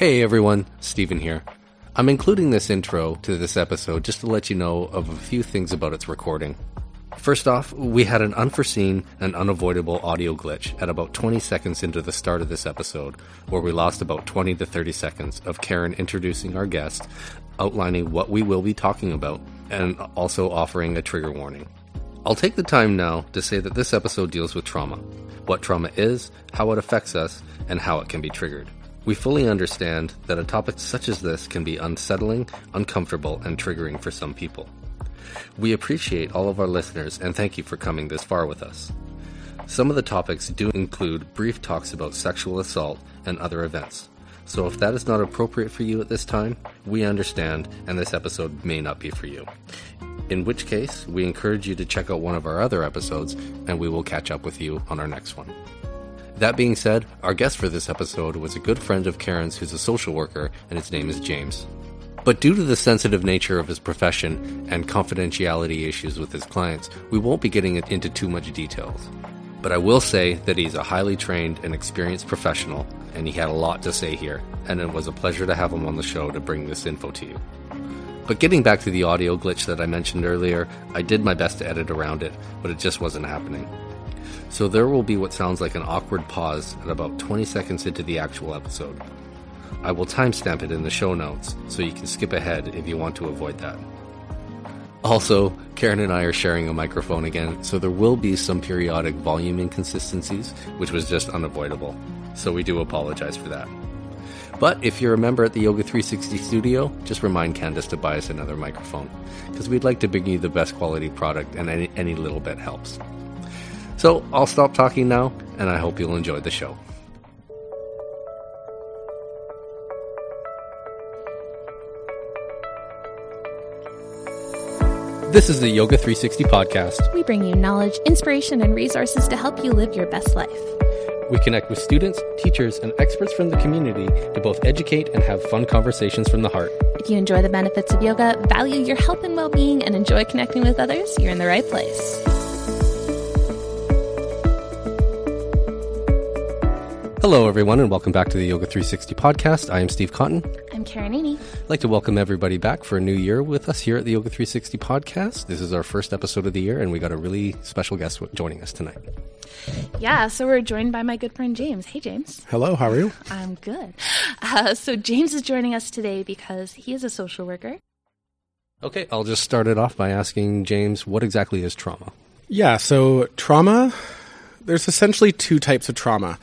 Hey everyone, Steven here. I'm including this intro to this episode just to let you know of a few things about its recording. First off, we had an unforeseen and unavoidable audio glitch at about 20 seconds into the start of this episode, where we lost about 20 to 30 seconds of Karen introducing our guest, outlining what we will be talking about, and also offering a trigger warning. I'll take the time now to say that this episode deals with trauma, what trauma is, how it affects us, and how it can be triggered. We fully understand that a topic such as this can be unsettling, uncomfortable, and triggering for some people. We appreciate all of our listeners and thank you for coming this far with us. Some of the topics do include brief talks about sexual assault and other events. So if that is not appropriate for you at this time, we understand and this episode may not be for you. In which case, we encourage you to check out one of our other episodes and we will catch up with you on our next one. That being said, our guest for this episode was a good friend of Karen's who's a social worker and his name is James. But due to the sensitive nature of his profession and confidentiality issues with his clients, we won't be getting into too much details. But I will say that he's a highly trained and experienced professional, and he had a lot to say here, and it was a pleasure to have him on the show to bring this info to you. But getting back to the audio glitch that I mentioned earlier, I did my best to edit around it, but it just wasn't happening. So there will be what sounds like an awkward pause at about 20 seconds into the actual episode. I will timestamp it in the show notes, so you can skip ahead if you want to avoid that. Also, Karen and I are sharing a microphone again, so there will be some periodic volume inconsistencies, which was just unavoidable. So we do apologize for that. But if you're a member at the Yoga 360 Studio, just remind Candace to buy us another microphone, because we'd like to bring you the best quality product, and any little bit helps. So I'll stop talking now, and I hope you'll enjoy the show. This is the Yoga 360 Podcast. We bring you knowledge, inspiration, and resources to help you live your best life. We connect with students, teachers, and experts from the community to both educate and have fun conversations from the heart. If you enjoy the benefits of yoga, value your health and well-being, and enjoy connecting with others, you're in the right place. Hello, everyone, and welcome back to the Yoga 360 Podcast. I am Steve Cotton. I'm Karen Eni. I'd like to welcome everybody back for a new year with us here at the Yoga 360 Podcast. This is our first episode of the year, and we got a really special guest joining us tonight. Yeah, so we're joined by my good friend James. Hey, James. Hello, how are you? I'm good. So James is joining us today because he is a social worker. Okay, I'll just start it off by asking James, what exactly is trauma? Yeah, so trauma, there's essentially two types of trauma.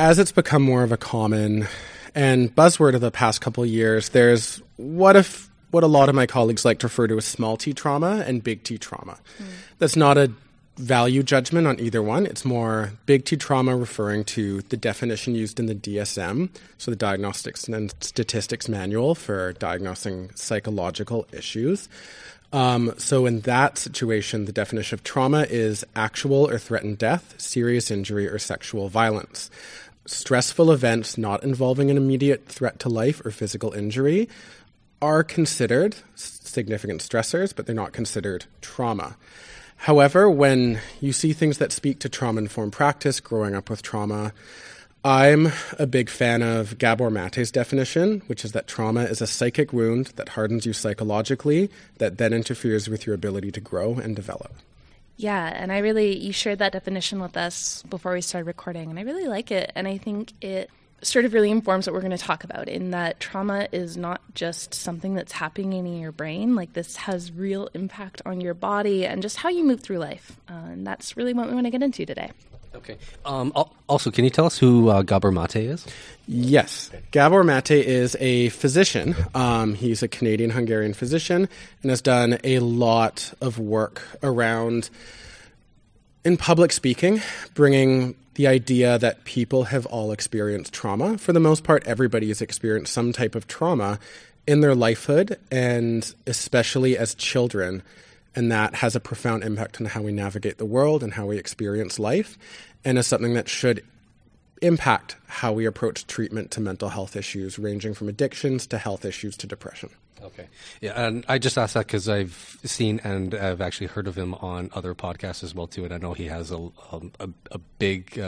As it's become more of a common and buzzword of the past couple of years, there's what a lot of my colleagues like to refer to as small T trauma and big T trauma. Mm. That's not a value judgment on either one. It's more big T trauma referring to the definition used in the DSM, so the Diagnostics and Statistics Manual for diagnosing psychological issues. So in that situation, the definition of trauma is actual or threatened death, serious injury, or sexual violence. Stressful events not involving an immediate threat to life or physical injury are considered significant stressors, but they're not considered trauma. However, when you see things that speak to trauma-informed practice, growing up with trauma, I'm a big fan of Gabor Mate's definition, which is that trauma is a psychic wound that hardens you psychologically, that then interferes with your ability to grow and develop. Yeah, and you shared that definition with us before we started recording, and I really like it. And I think it sort of really informs what we're going to talk about, in that trauma is not just something that's happening in your brain. Like, this has real impact on your body and just how you move through life. And that's really what we want to get into today. Okay. Also, can you tell us who Gabor Mate is? Yes. Gabor Mate is a physician. He's a Canadian-Hungarian physician and has done a lot of work around, in public speaking, bringing the idea that people have all experienced trauma. For the most part, everybody has experienced some type of trauma in their lifehood, and especially as children. And that has a profound impact on how we navigate the world and how we experience life, and is something that should impact how we approach treatment to mental health issues, ranging from addictions to health issues to depression. Okay. Yeah, and I just asked that because I've seen and I've actually heard of him on other podcasts as well, too, and I know he has a big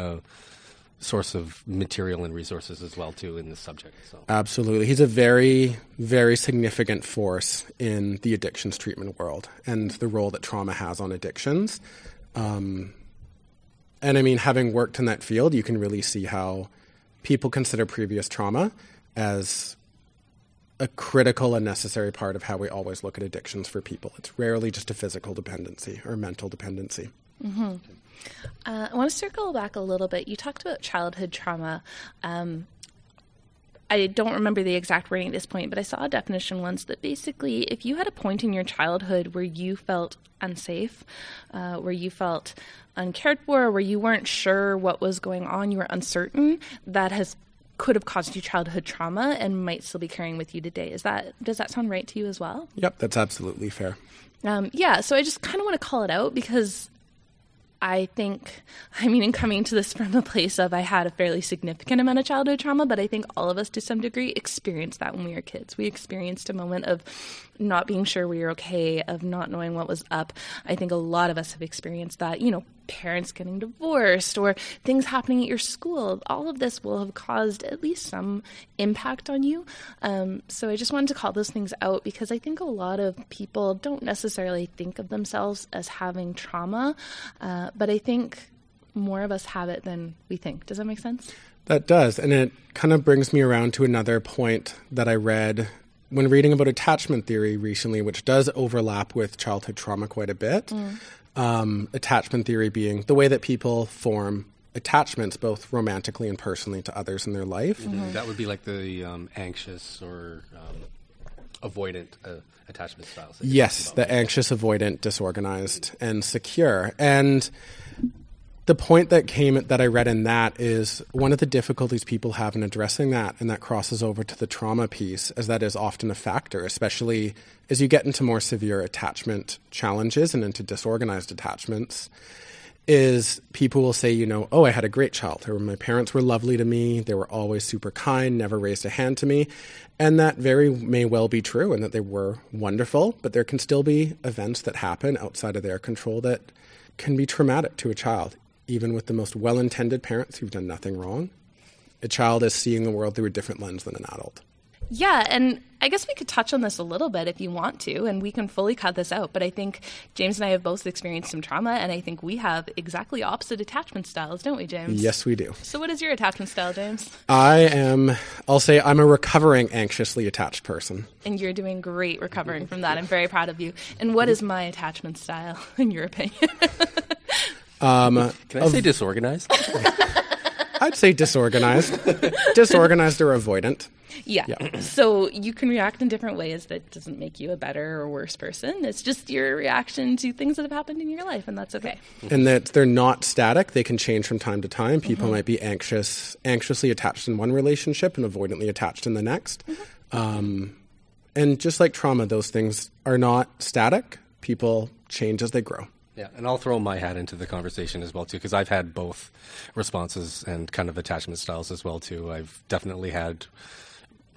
source of material and resources as well too in this subject. So. Absolutely. He's a very, very significant force in the addictions treatment world and the role that trauma has on addictions. And I mean, having worked in that field, you can really see how people consider previous trauma as a critical and necessary part of how we always look at addictions for people. It's rarely just a physical dependency or mental dependency. Mm-hmm. I want to circle back a little bit. You talked about childhood trauma. I don't remember the exact wording at this point, but I saw a definition once that basically if you had a point in your childhood where you felt unsafe, where you felt uncared for, where you weren't sure what was going on, you were uncertain, that could have caused you childhood trauma and might still be carrying with you today. Does that sound right to you as well? Yep, that's absolutely fair. So I just kind of want to call it out because in coming to this from a place of I had a fairly significant amount of childhood trauma, but I think all of us to some degree experienced that when we were kids. We experienced a moment of not being sure we were okay, of not knowing what was up. I think a lot of us have experienced that, parents getting divorced or things happening at your school. All of this will have caused at least some impact on you. So I just wanted to call those things out because I think a lot of people don't necessarily think of themselves as having trauma, but I think more of us have it than we think. Does that make sense? That does. And it kind of brings me around to another point that I read when reading about attachment theory recently, which does overlap with childhood trauma quite a bit. Attachment theory being the way that people form attachments, both romantically and personally, to others in their life. Mm-hmm. That would be like the anxious or avoidant attachment styles. Yes, the anxious, avoidant, disorganized, and secure. And the point that I read in that is one of the difficulties people have in addressing that, and that crosses over to the trauma piece, as that is often a factor, especially as you get into more severe attachment challenges and into disorganized attachments, is people will say, oh, I had a great childhood. My parents were lovely to me. They were always super kind, never raised a hand to me. And that very may well be true and that they were wonderful, but there can still be events that happen outside of their control that can be traumatic to a child. Even with the most well-intended parents who've done nothing wrong, a child is seeing the world through a different lens than an adult. Yeah, and I guess we could touch on this a little bit if you want to, and we can fully cut this out. But I think James and I have both experienced some trauma, and I think we have exactly opposite attachment styles, don't we, James? Yes, we do. So what is your attachment style, James? I'm a recovering anxiously attached person. And you're doing great recovering from that. I'm very proud of you. And what is my attachment style, in your opinion? Can I say disorganized? I'd say disorganized. Disorganized or avoidant. Yeah. So you can react in different ways. That doesn't make you a better or worse person. It's just your reaction to things that have happened in your life, and that's okay. And that they're not static. They can change from time to time. People might be anxiously attached in one relationship and avoidantly attached in the next. Mm-hmm. And just like trauma, those things are not static. People change as they grow. Yeah, and I'll throw my hat into the conversation as well, too, because I've had both responses and kind of attachment styles as well, too. I've definitely had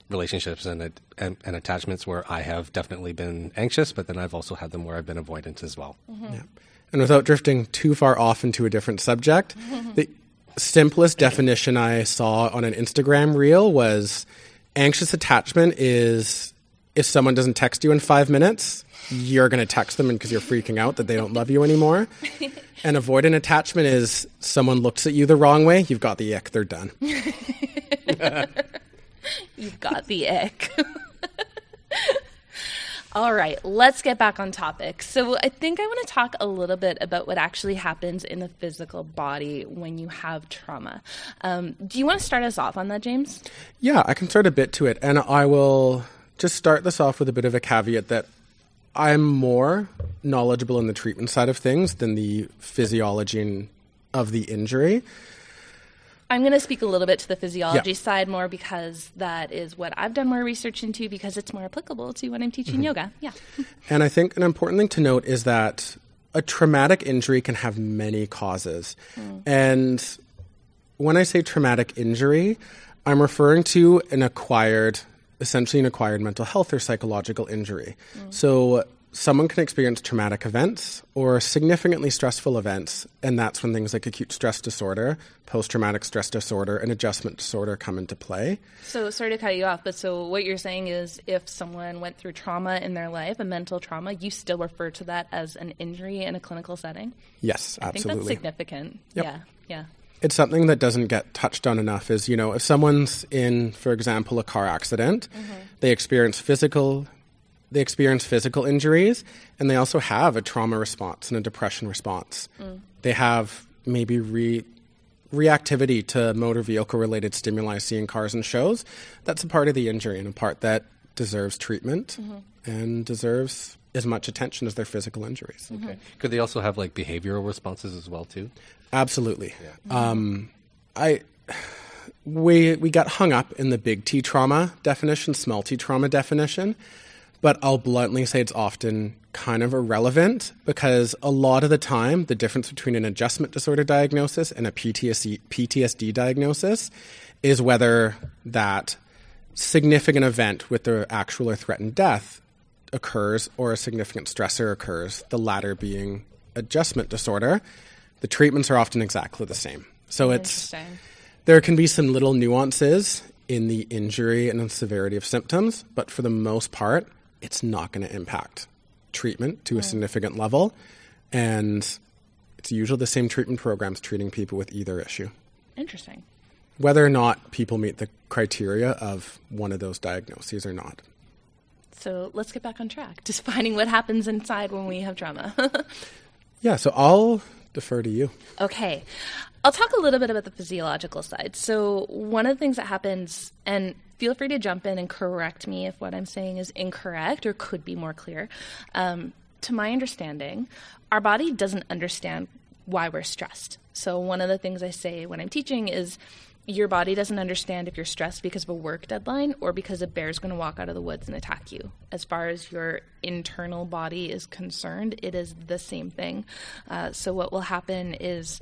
relationships and attachments where I have definitely been anxious, but then I've also had them where I've been avoidant as well. Mm-hmm. Yeah. And without drifting too far off into a different subject, the simplest definition I saw on an Instagram reel was anxious attachment is if someone doesn't text you in 5 minutes, you're going to text them because you're freaking out that they don't love you anymore. And avoidant attachment is someone looks at you the wrong way, you've got the ick, they're done. You've got the ick. All right, let's get back on topic. So I think I want to talk a little bit about what actually happens in the physical body when you have trauma. Do you want to start us off on that, James? Yeah, I can start a bit to it. And I will just start this off with a bit of a caveat that I'm more knowledgeable in the treatment side of things than the physiology of the injury. I'm going to speak a little bit to the physiology side more because that is what I've done more research into because it's more applicable to when I'm teaching yoga. Yeah. And I think an important thing to note is that a traumatic injury can have many causes. And when I say traumatic injury, I'm referring to essentially an acquired mental health or psychological injury. So someone can experience traumatic events or significantly stressful events, and that's when things like acute stress disorder, post-traumatic stress disorder, and adjustment disorder come into play. So, sorry to cut you off, but so what you're saying is if someone went through trauma in their life, a mental trauma, you still refer to that as an injury in a clinical setting? Yes, absolutely. I think that's significant. Yep. Yeah. It's something that doesn't get touched on enough is, you know, if someone's in, for example, a car accident, mm-hmm. They experience physical injuries, and they also have a trauma response and a depression response. Mm. They have maybe reactivity to motor vehicle-related stimuli, seeing cars and shows. That's a part of the injury and a part that deserves treatment mm-hmm. and deserves as much attention as their physical injuries. Mm-hmm. Okay. Could they also have, like, behavioral responses as well, too? Absolutely. Yeah. We got hung up in the big T trauma definition, small T trauma definition. But I'll bluntly say it's often kind of irrelevant because a lot of the time, the difference between an adjustment disorder diagnosis and a PTSD diagnosis is whether that significant event with the actual or threatened death occurs or a significant stressor occurs, the latter being adjustment disorder. The treatments are often exactly the same. So there can be some little nuances in the injury and the severity of symptoms, but for the most part, it's not going to impact treatment to a significant level, and it's usually the same treatment programs treating people with either issue. Interesting. Whether or not people meet the criteria of one of those diagnoses or not. So let's get back on track, just finding what happens inside when we have trauma. Yeah, so I'll defer to you. Okay. I'll talk a little bit about the physiological side. So one of the things that happens, and feel free to jump in and correct me if what I'm saying is incorrect or could be more clear. To my understanding, our body doesn't understand why we're stressed. So one of the things I say when I'm teaching is your body doesn't understand if you're stressed because of a work deadline or because a bear's going to walk out of the woods and attack you. As far as your internal body is concerned, it is the same thing. So what will happen is...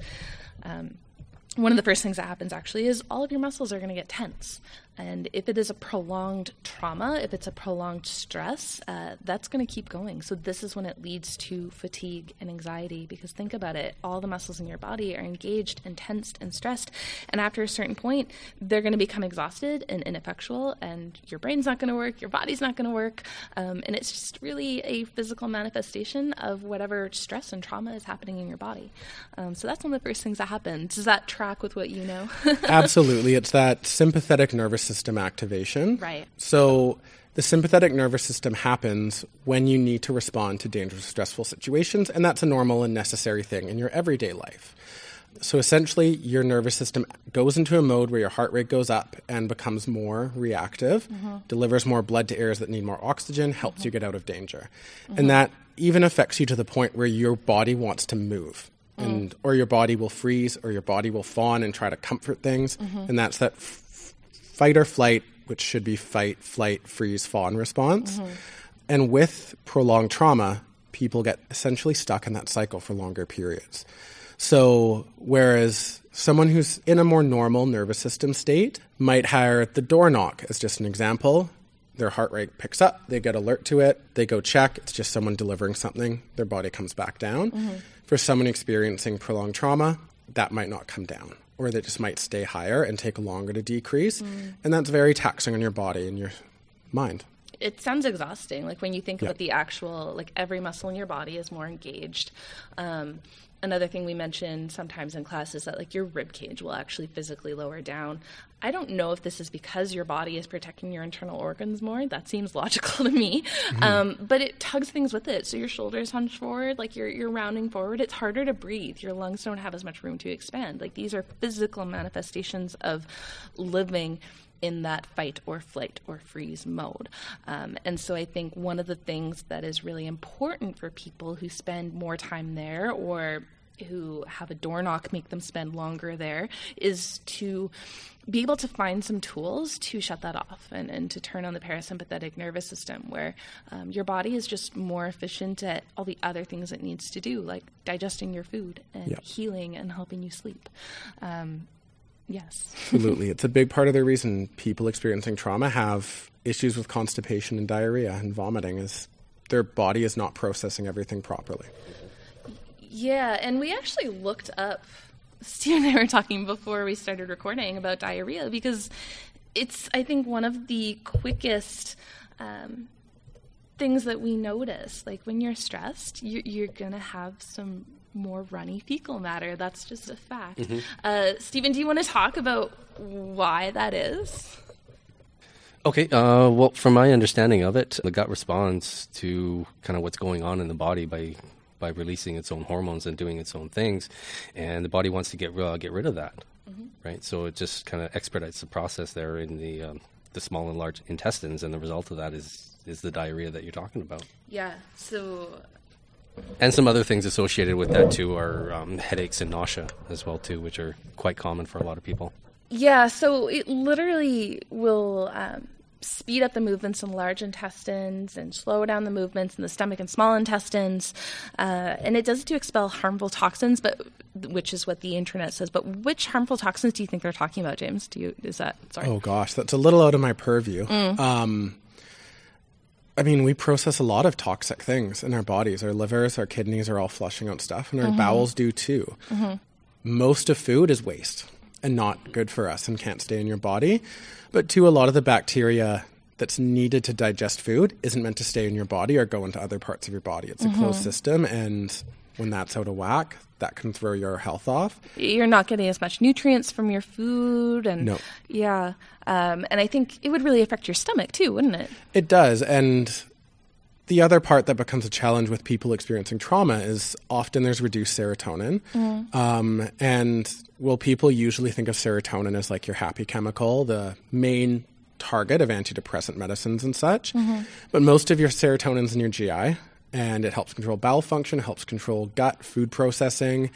one of the first things that happens actually is all of your muscles are going to get tense. And if it is a prolonged trauma, if it's a prolonged stress, that's going to keep going. So this is when it leads to fatigue and anxiety, because think about it, all the muscles in your body are engaged and tensed and stressed. And after a certain point, they're going to become exhausted and ineffectual, and your brain's not going to work, your body's not going to work. And it's just really a physical manifestation of whatever stress and trauma is happening in your body. So that's one of the first things that happens. Does that track with what you know? Absolutely. It's that sympathetic nervous system activation. Right. So the sympathetic nervous system happens when you need to respond to dangerous, stressful situations, and that's a normal and necessary thing in your everyday life. So essentially, your nervous system goes into a mode where your heart rate goes up and becomes more reactive, mm-hmm. delivers more blood to areas that need more oxygen, helps mm-hmm. you get out of danger. Mm-hmm. And that even affects you to the point where your body wants to move. And, or your body will freeze, or your body will fawn and try to comfort things. Mm-hmm. And that's that fight or flight, which should be fight, flight, freeze, fawn response. Mm-hmm. And with prolonged trauma, people get essentially stuck in that cycle for longer periods. So whereas someone who's in a more normal nervous system state might hire the door knock as just an example. Their heart rate picks up, they get alert to it, they go check, it's just someone delivering something, their body comes back down. Mm-hmm. For someone experiencing prolonged trauma, that might not come down, or they just might stay higher and take longer to decrease. Mm. And that's very taxing on your body and your mind. It sounds exhausting. Like when you think about the actual, like every muscle in your body is more engaged. Another thing we mention sometimes in class is that like your rib cage will actually physically lower down. I don't know if this is because your body is protecting your internal organs more. That seems logical to me. Mm-hmm. But it tugs things with it. So your shoulders hunch forward, like you're rounding forward. It's harder to breathe. Your lungs don't have as much room to expand. Like these are physical manifestations of living in that fight or flight or freeze mode. And so I think one of the things that is really important for people who spend more time there or who have a door knock make them spend longer there is to be able to find some tools to shut that off and to turn on the parasympathetic nervous system where your body is just more efficient at all the other things it needs to do, like digesting your food and healing and helping you sleep. Yes. Absolutely. It's a big part of the reason people experiencing trauma have issues with constipation and diarrhea and vomiting is their body is not processing everything properly. Yeah, and we actually looked up, Steve and I were talking before we started recording about diarrhea, because it's, I think, one of the quickest things that we notice. Like, when you're stressed, you're going to have some more runny fecal matter. That's just a fact. Mm-hmm. Stephen, do you want to talk about why that is? Okay. Well, from my understanding of it, the gut responds to kind of what's going on in the body by releasing its own hormones and doing its own things, and the body wants to get rid of that, mm-hmm. right? So it just kind of expedites the process there in the small and large intestines, and the result of that is the diarrhea that you're talking about. Yeah. So. And some other things associated with that, too, are headaches and nausea as well, too, which are quite common for a lot of people. Yeah, so it literally will speed up the movements in large intestines and slow down the movements in the stomach and small intestines. And it does it to expel harmful toxins, but which is what the internet says. But which harmful toxins do you think they're talking about, James? Sorry. Oh, gosh, that's a little out of my purview. I mean, we process a lot of toxic things in our bodies. Our livers, our kidneys are all flushing out stuff, and our mm-hmm. bowels do too. Mm-hmm. Most of food is waste and not good for us and can't stay in your body. But too, a lot of the bacteria that's needed to digest food isn't meant to stay in your body or go into other parts of your body. It's mm-hmm. a closed system, and when that's out of whack, that can throw your health off. You're not getting as much nutrients from your food. And no. Yeah. And I think it would really affect your stomach too, wouldn't it? It does. And the other part that becomes a challenge with people experiencing trauma is often there's reduced serotonin. Mm. And well, people usually think of serotonin as like your happy chemical, the main target of antidepressant medicines and such. Mm-hmm. But most of your serotonin's in your GI. And it helps control bowel function, helps control gut, food processing,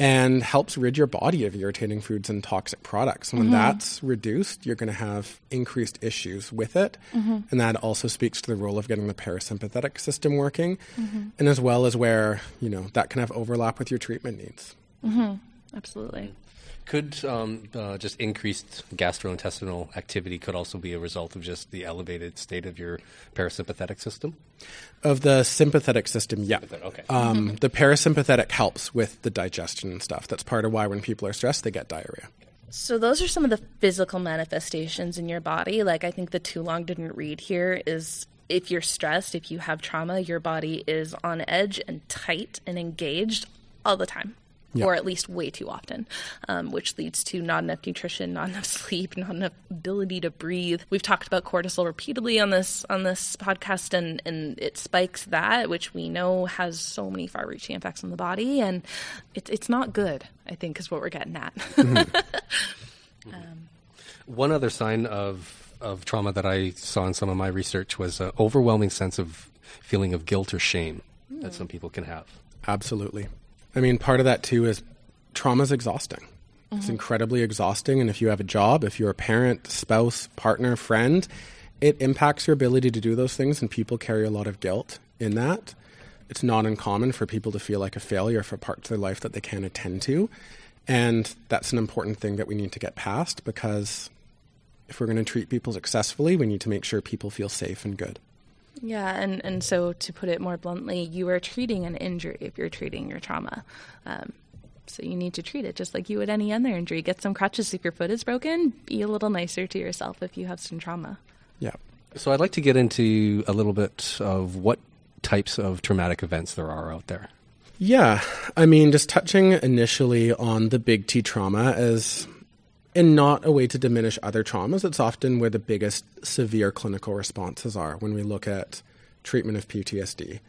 and helps rid your body of irritating foods and toxic products. And when mm-hmm. that's reduced, you're going to have increased issues with it. Mm-hmm. And that also speaks to the role of getting the parasympathetic system working, mm-hmm. and as well as where, you know, that can have overlap with your treatment needs. Mm-hmm. Absolutely. Could just increased gastrointestinal activity could also be a result of just the elevated state of your parasympathetic system? Of the sympathetic system, yeah. Okay. The parasympathetic helps with the digestion and stuff. That's part of why when people are stressed, they get diarrhea. So those are some of the physical manifestations in your body. Like, I think the too long didn't read here is, if you're stressed, if you have trauma, your body is on edge and tight and engaged all the time. Yep. Or at least way too often, which leads to not enough nutrition, not enough sleep, not enough ability to breathe. We've talked about cortisol repeatedly on this podcast, and it spikes that, which we know has so many far-reaching effects on the body, and it's not good, I think, is what we're getting at. Mm-hmm. One other sign of trauma that I saw in some of my research was an overwhelming sense of feeling of guilt or shame that some people can have. Absolutely. I mean, part of that too is trauma is exhausting. Mm-hmm. It's incredibly exhausting. And if you have a job, if you're a parent, spouse, partner, friend, it impacts your ability to do those things. And people carry a lot of guilt in that. It's not uncommon for people to feel like a failure for parts of their life that they can't attend to. And that's an important thing that we need to get past, because if we're going to treat people successfully, we need to make sure people feel safe and good. Yeah, and so to put it more bluntly, you are treating an injury if you're treating your trauma. So you need to treat it just like you would any other injury. Get some crutches if your foot is broken. Be a little nicer to yourself if you have some trauma. Yeah. So I'd like to get into a little bit of what types of traumatic events there are out there. Yeah. I mean, just touching initially on the big T trauma is... And not a way to diminish other traumas. It's often where the biggest severe clinical responses are when we look at treatment of PTSD.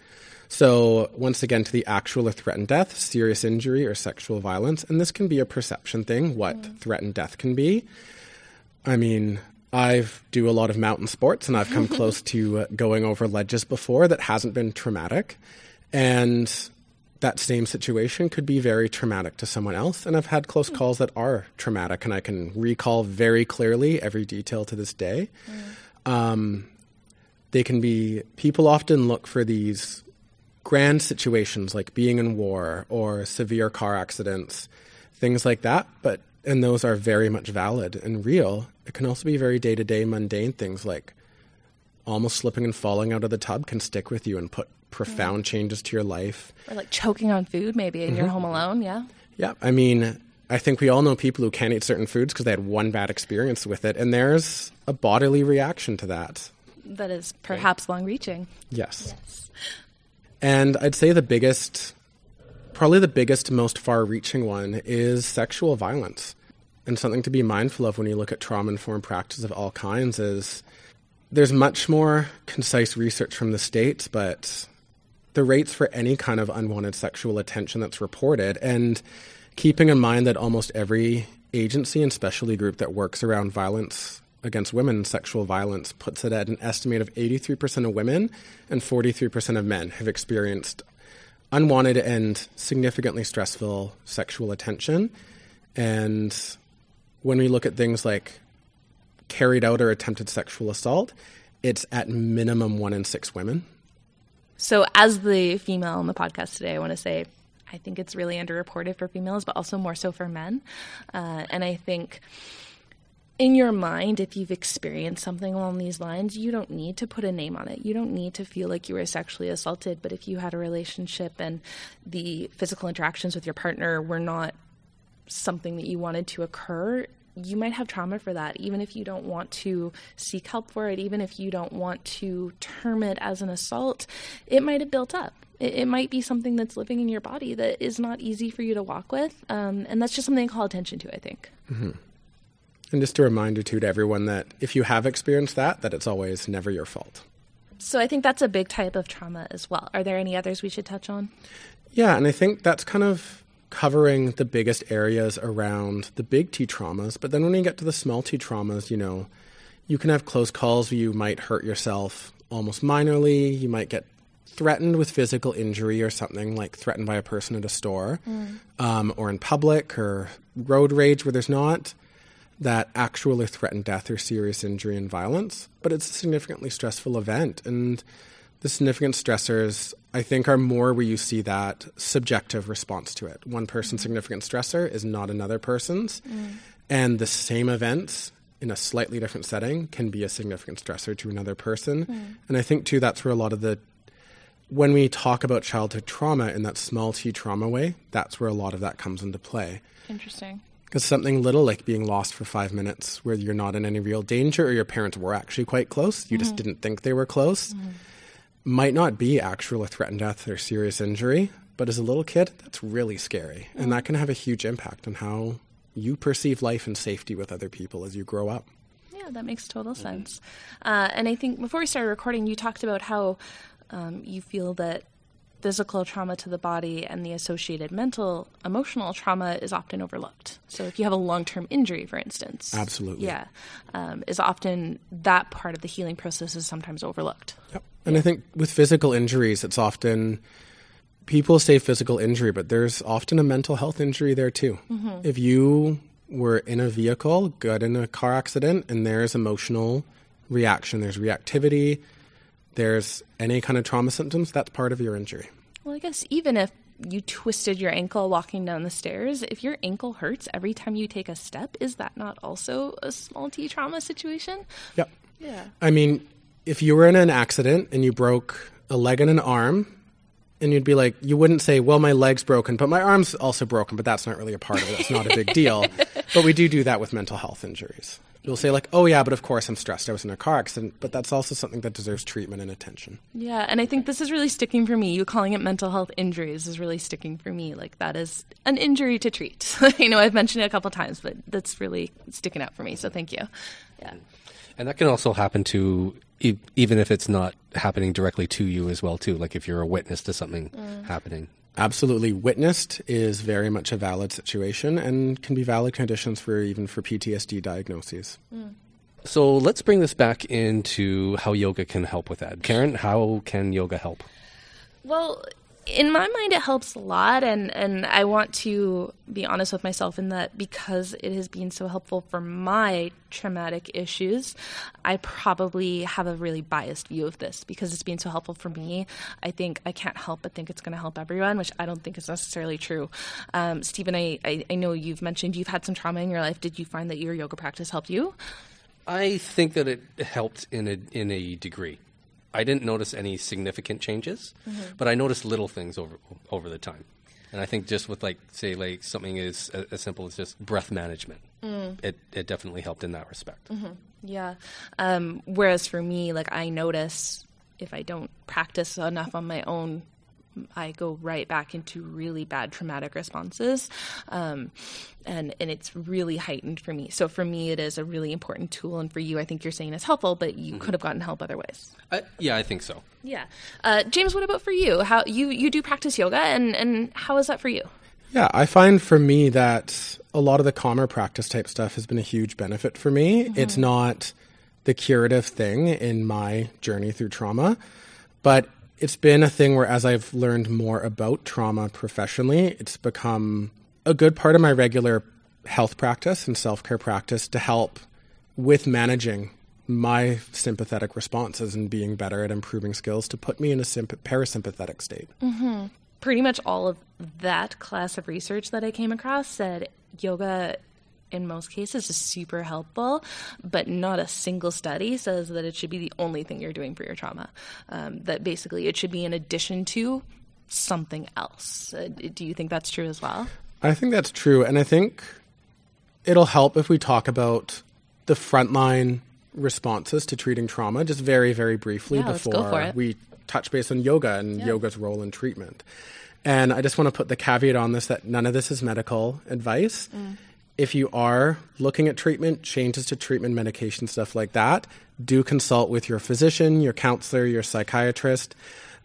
So once again, to the actual or threatened death, serious injury, or sexual violence. And this can be a perception thing, what threatened death can be. I mean, I do a lot of mountain sports, and I've come close to going over ledges before that hasn't been traumatic. And that same situation could be very traumatic to someone else. And I've had close calls that are traumatic, and I can recall very clearly every detail to this day. Mm. They can be, people often look for these grand situations like being in war or severe car accidents, things like that. But, and those are very much valid and real. It can also be very day-to-day mundane things like almost slipping and falling out of the tub can stick with you and put profound changes to your life. Or like choking on food maybe and you're home alone, yeah? Yeah. I mean, I think we all know people who can't eat certain foods because they had one bad experience with it, and there's a bodily reaction to that. That is perhaps long-reaching. Yes. And I'd say the biggest, probably the biggest, most far-reaching one is sexual violence. And something to be mindful of when you look at trauma-informed practice of all kinds is there's much more concise research from the States, but the rates for any kind of unwanted sexual attention that's reported, and keeping in mind that almost every agency and specialty group that works around violence against women and sexual violence puts it at an estimate of 83% of women and 43% of men have experienced unwanted and significantly stressful sexual attention. And when we look at things like carried out or attempted sexual assault, it's at minimum 1 in 6 women. So as the female on the podcast today, I want to say I think it's really underreported for females, but also more so for men. And I think in your mind, if you've experienced something along these lines, you don't need to put a name on it. You don't need to feel like you were sexually assaulted. But if you had a relationship and the physical interactions with your partner were not something that you wanted to occur, you might have trauma for that, even if you don't want to seek help for it, even if you don't want to term it as an assault. It might have built up. It might be something that's living in your body that is not easy for you to walk with. And that's just something to call attention to, I think. Mm-hmm. And just a reminder, too, to everyone that if you have experienced that it's always never your fault. So I think that's a big type of trauma as well. Are there any others we should touch on? Yeah, and I think that's kind of covering the biggest areas around the big T traumas. But then when you get to the small T traumas, you know, you can have close calls. You might hurt yourself almost minorly. You might get threatened with physical injury or something, like threatened by a person at a store or in public, or road rage where there's not that actual or threatened death or serious injury and violence. But it's a significantly stressful event. And the significant stressors, I think, are more where you see that subjective response to it. One person's significant stressor is not another person's. And the same events in a slightly different setting can be a significant stressor to another person. And I think, too, that's where a lot of the, when we talk about childhood trauma in that small T trauma way, that's where a lot of that comes into play. Interesting. Because something little like being lost for 5 minutes where you're not in any real danger, or your parents were actually quite close, you just didn't think they were close, might not be actual or threatened death or serious injury, but as a little kid, that's really scary. And that can have a huge impact on how you perceive life and safety with other people as you grow up. Yeah, that makes total sense. And I think before we started recording, you talked about how you feel that physical trauma to the body and the associated mental, emotional trauma is often overlooked. So if you have a long-term injury, for instance. Absolutely. Yeah. Is often that part of the healing process is sometimes overlooked. Yep. And I think with physical injuries, it's often, people say physical injury, but there's often a mental health injury there too. If you were in a vehicle, got in a car accident, and there's emotional reaction, there's reactivity, there's any kind of trauma symptoms, that's part of your injury. Well, I guess even if you twisted your ankle walking down the stairs, if your ankle hurts every time you take a step, is that not also a small T trauma situation? Yep. Yeah. I mean, if you were in an accident and you broke a leg and an arm, and you'd be like, you wouldn't say, well, my leg's broken, but my arm's also broken, but that's not really a part of it. That's not a big deal. But we do that with mental health injuries. You'll say like, oh yeah, but of course I'm stressed. I was in a car accident. But that's also something that deserves treatment and attention. Yeah, and I think this is really sticking for me. You calling it mental health injuries is really sticking for me. Like that is an injury to treat. You know, I've mentioned it a couple times, but that's really sticking out for me. So thank you. Yeah. And that can also happen to, even if it's not happening directly to you as well too. Like if you're a witness to something happening. Absolutely. Witnessed is very much a valid situation and can be valid conditions for PTSD diagnoses. So let's bring this back into how yoga can help with that. Karen, how can yoga help? Well, in my mind, it helps a lot. And I want to be honest with myself in that because it has been so helpful for my traumatic issues, I probably have a really biased view of this because it's been so helpful for me. I think I can't help but think it's going to help everyone, which I don't think is necessarily true. Stephen, I know you've mentioned you've had some trauma in your life. Did you find that your yoga practice helped you? I think that it helped in a degree. I didn't notice any significant changes, mm-hmm. but I noticed little things over the time. And I think just with like something as simple as just breath management, it definitely helped in that respect. Mm-hmm. Yeah. Whereas for me, like I notice if I don't practice enough on my own, I go right back into really bad traumatic responses, and it's really heightened for me. So for me, it is a really important tool, and for you, I think you're saying it's helpful, but you could have gotten help otherwise. Yeah, I think so. Yeah. James, what about for you? How you do practice yoga, and how is that for you? Yeah, I find for me that a lot of the calmer practice type stuff has been a huge benefit for me. Mm-hmm. It's not the curative thing in my journey through trauma, but it's been a thing where as I've learned more about trauma professionally, it's become a good part of my regular health practice and self-care practice to help with managing my sympathetic responses and being better at improving skills to put me in a parasympathetic state. Mm-hmm. Pretty much all of that class of research that I came across said yoga in most cases is super helpful, but not a single study says that it should be the only thing you're doing for your trauma. That basically it should be in addition to something else. Do you think that's true as well? I think that's true. And I think it'll help if we talk about the frontline responses to treating trauma just very, very briefly before we touch base on yoga and yoga's role in treatment. And I just want to put the caveat on this that none of this is medical advice. Mm. If you are looking at treatment, changes to treatment, medication, stuff like that, do consult with your physician, your counselor, your psychiatrist.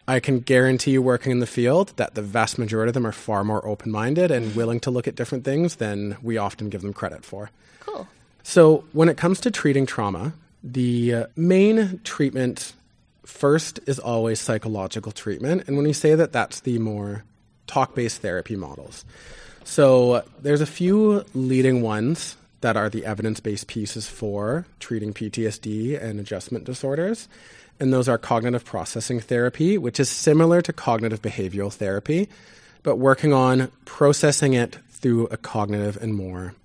I can guarantee you working in the field that the vast majority of them are far more open-minded and willing to look at different things than we often give them credit for. Cool. So when it comes to treating trauma, the main treatment first is always psychological treatment. And when we say that, that's the more talk-based therapy models. So there's a few leading ones that are the evidence-based pieces for treating PTSD and adjustment disorders. And those are cognitive processing therapy, which is similar to cognitive behavioral therapy, but working on processing it through a cognitive and more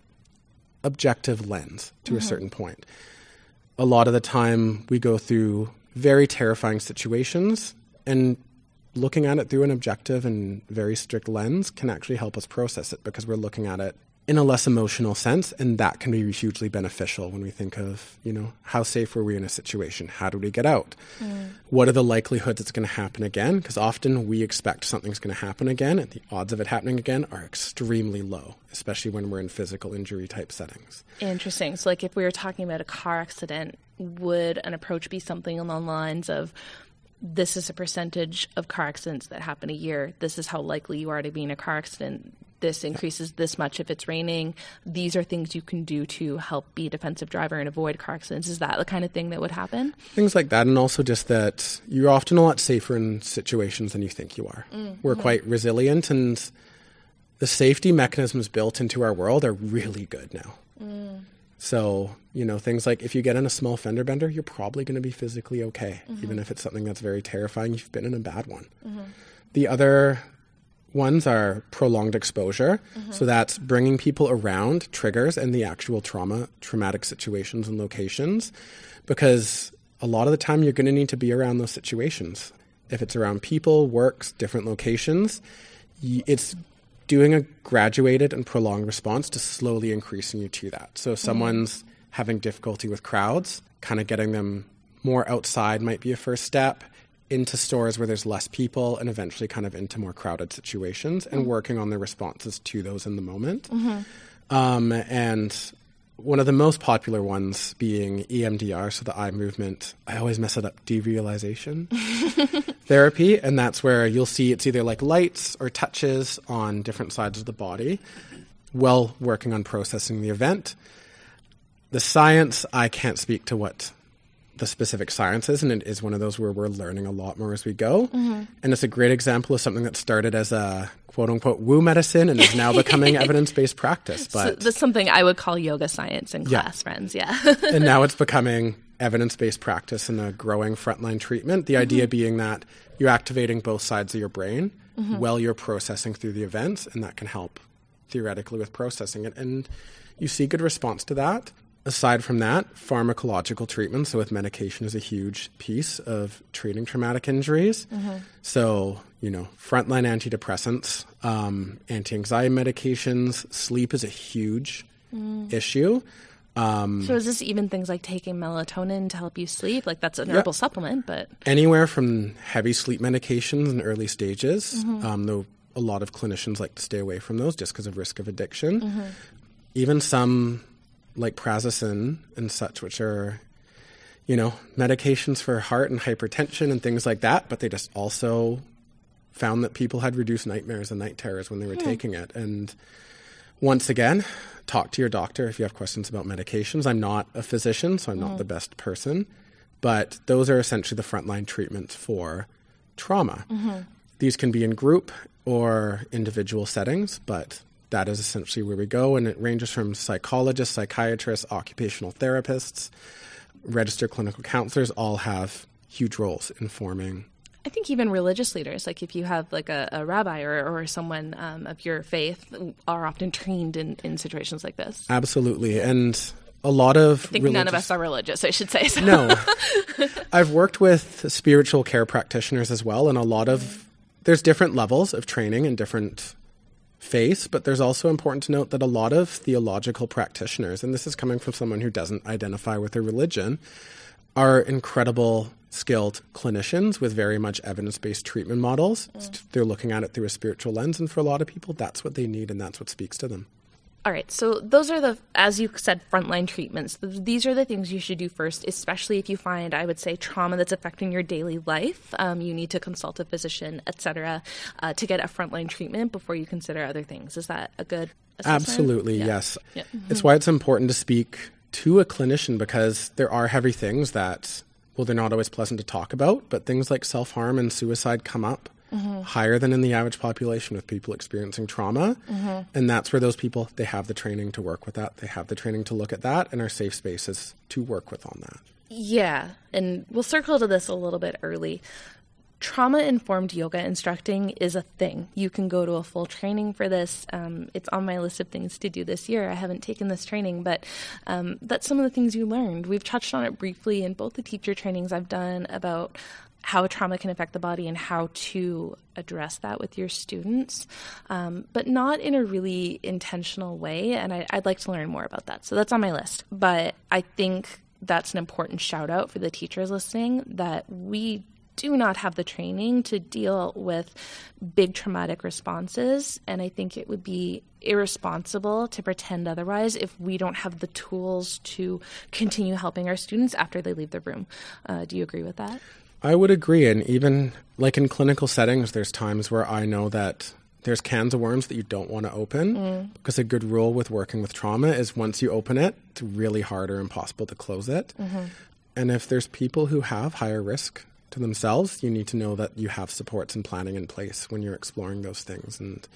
objective lens to a certain point. A lot of the time we go through very terrifying situations, and looking at it through an objective and very strict lens can actually help us process it because we're looking at it in a less emotional sense. And that can be hugely beneficial when we think of, you know, how safe were we in a situation? How do we get out? What are the likelihoods it's going to happen again? Because often we expect something's going to happen again and the odds of it happening again are extremely low, especially when we're in physical injury type settings. Interesting. So like if we were talking about a car accident, would an approach be something along the lines of, this is a percentage of car accidents that happen a year. This is how likely you are to be in a car accident. This increases this much if it's raining. These are things you can do to help be a defensive driver and avoid car accidents. Is that the kind of thing that would happen? Things like that. And also just that you're often a lot safer in situations than you think you are. Mm-hmm. We're quite resilient, and the safety mechanisms built into our world are really good now. Mm. So, you know, things like if you get in a small fender bender, you're probably going to be physically okay, even if it's something that's very terrifying. You've been in a bad one. Mm-hmm. The other ones are prolonged exposure. Mm-hmm. So that's bringing people around triggers and the actual traumatic situations and locations, because a lot of the time you're going to need to be around those situations. If it's around people, works, different locations, it's doing a graduated and prolonged response to slowly increasing you to that. So if someone's having difficulty with crowds, kind of getting them more outside might be a first step, into stores where there's less people, and eventually kind of into more crowded situations and working on their responses to those in the moment. Mm-hmm. And one of the most popular ones being EMDR, so the eye movement, I always mess it up, derealization therapy. And that's where you'll see it's either like lights or touches on different sides of the body while working on processing the event. The science, I can't speak to what the specific science is, and it is one of those where we're learning a lot more as we go. Mm-hmm. And it's a great example of something that started as a quote-unquote woo medicine and is now becoming evidence-based practice. But so that's something I would call yoga science in class, friends, and now it's becoming evidence-based practice and a growing frontline treatment. The idea being that you're activating both sides of your brain while you're processing through the events, and that can help theoretically with processing it. And you see good response to that. Aside from that, pharmacological treatment, so with medication, is a huge piece of treating traumatic injuries. Mm-hmm. So, frontline antidepressants, anti-anxiety medications, sleep is a huge issue. So is this even things like taking melatonin to help you sleep? Like that's an herbal supplement, but... Anywhere from heavy sleep medications in early stages, though a lot of clinicians like to stay away from those just because of risk of addiction. Mm-hmm. Even some... like prazosin and such, which are, medications for heart and hypertension and things like that. But they just also found that people had reduced nightmares and night terrors when they were taking it. And once again, talk to your doctor if you have questions about medications. I'm not a physician, so I'm not the best person. But those are essentially the frontline treatments for trauma. Mm-hmm. These can be in group or individual settings, but... that is essentially where we go, and it ranges from psychologists, psychiatrists, occupational therapists, registered clinical counselors, all have huge roles in forming. I think even religious leaders, like if you have like a rabbi or someone of your faith, are often trained in situations like this. Absolutely, and a lot of... I think none of us are religious, I should say. So. No. I've worked with spiritual care practitioners as well, and a lot of... there's different levels of training and different... face, but there's also important to note that a lot of theological practitioners, and this is coming from someone who doesn't identify with a religion, are incredible skilled clinicians with very much evidence-based treatment models. They're looking at it through a spiritual lens, and for a lot of people, that's what they need and that's what speaks to them. All right, so those are the, as you said, frontline treatments. These are the things you should do first, especially if you find, I would say, trauma that's affecting your daily life. You need to consult a physician, etc., to get a frontline treatment before you consider other things. Is that a good assessment? Absolutely, yes. Yeah. Mm-hmm. It's why it's important to speak to a clinician, because there are heavy things that, well, they're not always pleasant to talk about, but things like self-harm and suicide come up. Mm-hmm. Higher than in the average population with people experiencing trauma. Mm-hmm. And that's where those people, they have the training to work with that. They have the training to look at that, and our safe spaces to work with on that. Yeah. And we'll circle to this a little bit early. Trauma-informed yoga instructing is a thing. You can go to a full training for this. It's on my list of things to do this year. I haven't taken this training, but that's some of the things you learned. We've touched on it briefly in both the teacher trainings I've done about how trauma can affect the body and how to address that with your students, but not in a really intentional way. And I'd like to learn more about that. So that's on my list. But I think that's an important shout out for the teachers listening, that we do not have the training to deal with big traumatic responses. And I think it would be irresponsible to pretend otherwise if we don't have the tools to continue helping our students after they leave the room. Do you agree with that? I would agree. And even like in clinical settings, there's times where I know that there's cans of worms that you don't want to open, because a good rule with working with trauma is once you open it, it's really hard or impossible to close it. Mm-hmm. And if there's people who have higher risk to themselves, you need to know that you have supports and planning in place when you're exploring those things. And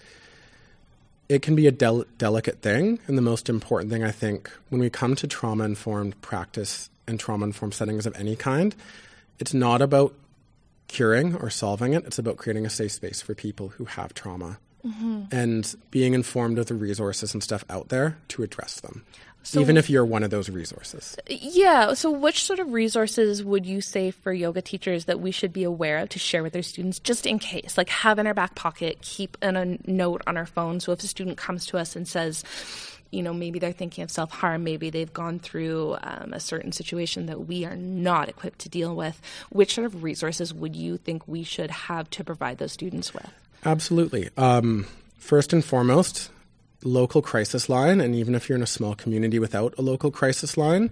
it can be a delicate thing. And the most important thing, I think, when we come to trauma-informed practice and trauma-informed settings of any kind, it's not about curing or solving it. It's about creating a safe space for people who have trauma and being informed of the resources and stuff out there to address them, so, even if you're one of those resources. Yeah. So which sort of resources would you say for yoga teachers that we should be aware of to share with their students just in case? Like have in our back pocket, keep a note on our phone. So if a student comes to us and says, maybe they're thinking of self-harm, maybe they've gone through a certain situation that we are not equipped to deal with, which sort of resources would you think we should have to provide those students with? Absolutely. First and foremost, local crisis line, and even if you're in a small community without a local crisis line,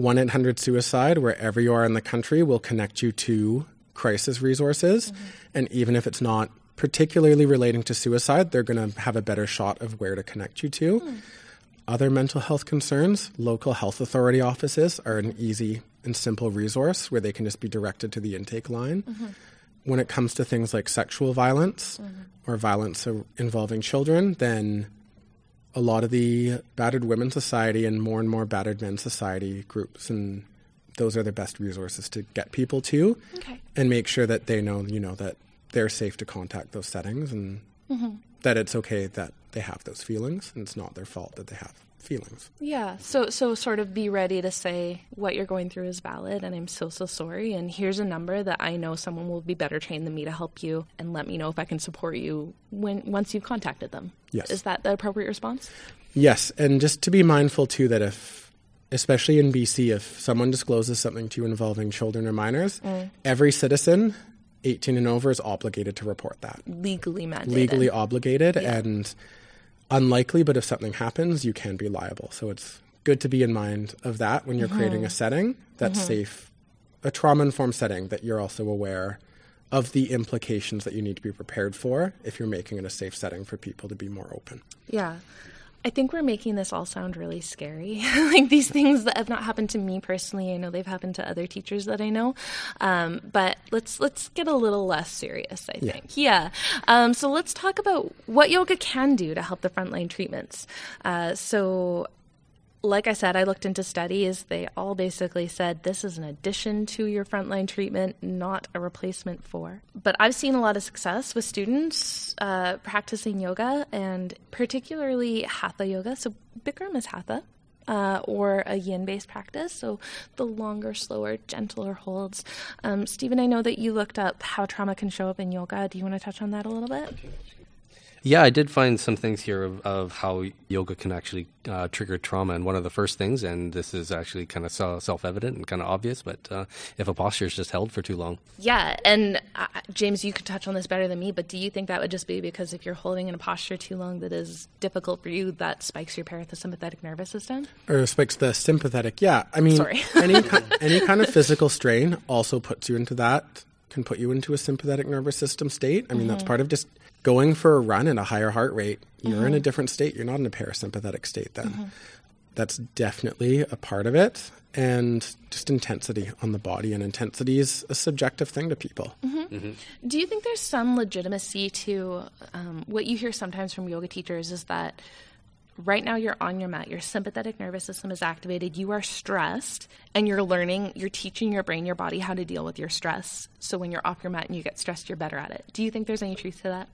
1-800-SUICIDE, wherever you are in the country, will connect you to crisis resources. Mm-hmm. And even if it's not particularly relating to suicide, they're going to have a better shot of where to connect you to. Mm. Other mental health concerns, local health authority offices are an easy and simple resource where they can just be directed to the intake line. Mm-hmm. When it comes to things like sexual violence or violence involving children, then a lot of the Battered Women's Society and more Battered Men's Society groups, and those are the best resources to get people to and make sure that they know, that they're safe to contact those settings and that it's okay that they have those feelings and it's not their fault that they have feelings. Yeah. So sort of be ready to say what you're going through is valid, and I'm so sorry, and here's a number that I know someone will be better trained than me to help you, and let me know if I can support you once you've contacted them. Yes. Is that the appropriate response? Yes. And just to be mindful too that if, especially in BC, if someone discloses something to you involving children or minors, every citizen 18 and over is obligated to report that. Legally mandated. Legally obligated, yeah. And unlikely, but if something happens, you can be liable. So it's good to be in mind of that when you're creating a setting that's safe, a trauma-informed setting, that you're also aware of the implications that you need to be prepared for if you're making it a safe setting for people to be more open. Yeah. I think we're making this all sound really scary. Like these things that have not happened to me personally. I know they've happened to other teachers that I know. But let's get a little less serious, I think. Yeah. So let's talk about what yoga can do to help the frontline treatments. So like I said, I looked into studies. They all basically said this is an addition to your frontline treatment, not a replacement for. But I've seen a lot of success with students practicing yoga, and particularly hatha yoga. So Bikram is hatha, or a yin-based practice. So the longer, slower, gentler holds. Stephen, I know that you looked up how trauma can show up in yoga. Do you want to touch on that a little bit? Yeah, I did find some things here of how yoga can actually trigger trauma. And one of the first things, and this is actually kind of self-evident and kind of obvious, but if a posture is just held for too long. Yeah, and James, you could touch on this better than me, but do you think that would just be because if you're holding in a posture too long that is difficult for you, that spikes your parasympathetic nervous system? Or spikes the sympathetic, yeah. I mean, sorry. any kind of physical strain also puts you into that, can put you into a sympathetic nervous system state. I mean, that's part of just... going for a run at a higher heart rate, you're in a different state. You're not in a parasympathetic state then. That's definitely a part of it. And just intensity on the body. And intensity is a subjective thing to people. Do you think there's some legitimacy to what you hear sometimes from yoga teachers is that right now you're on your mat, your sympathetic nervous system is activated, you are stressed, and you're teaching your brain, your body how to deal with your stress. So when you're off your mat and you get stressed, you're better at it. Do you think there's any truth to that?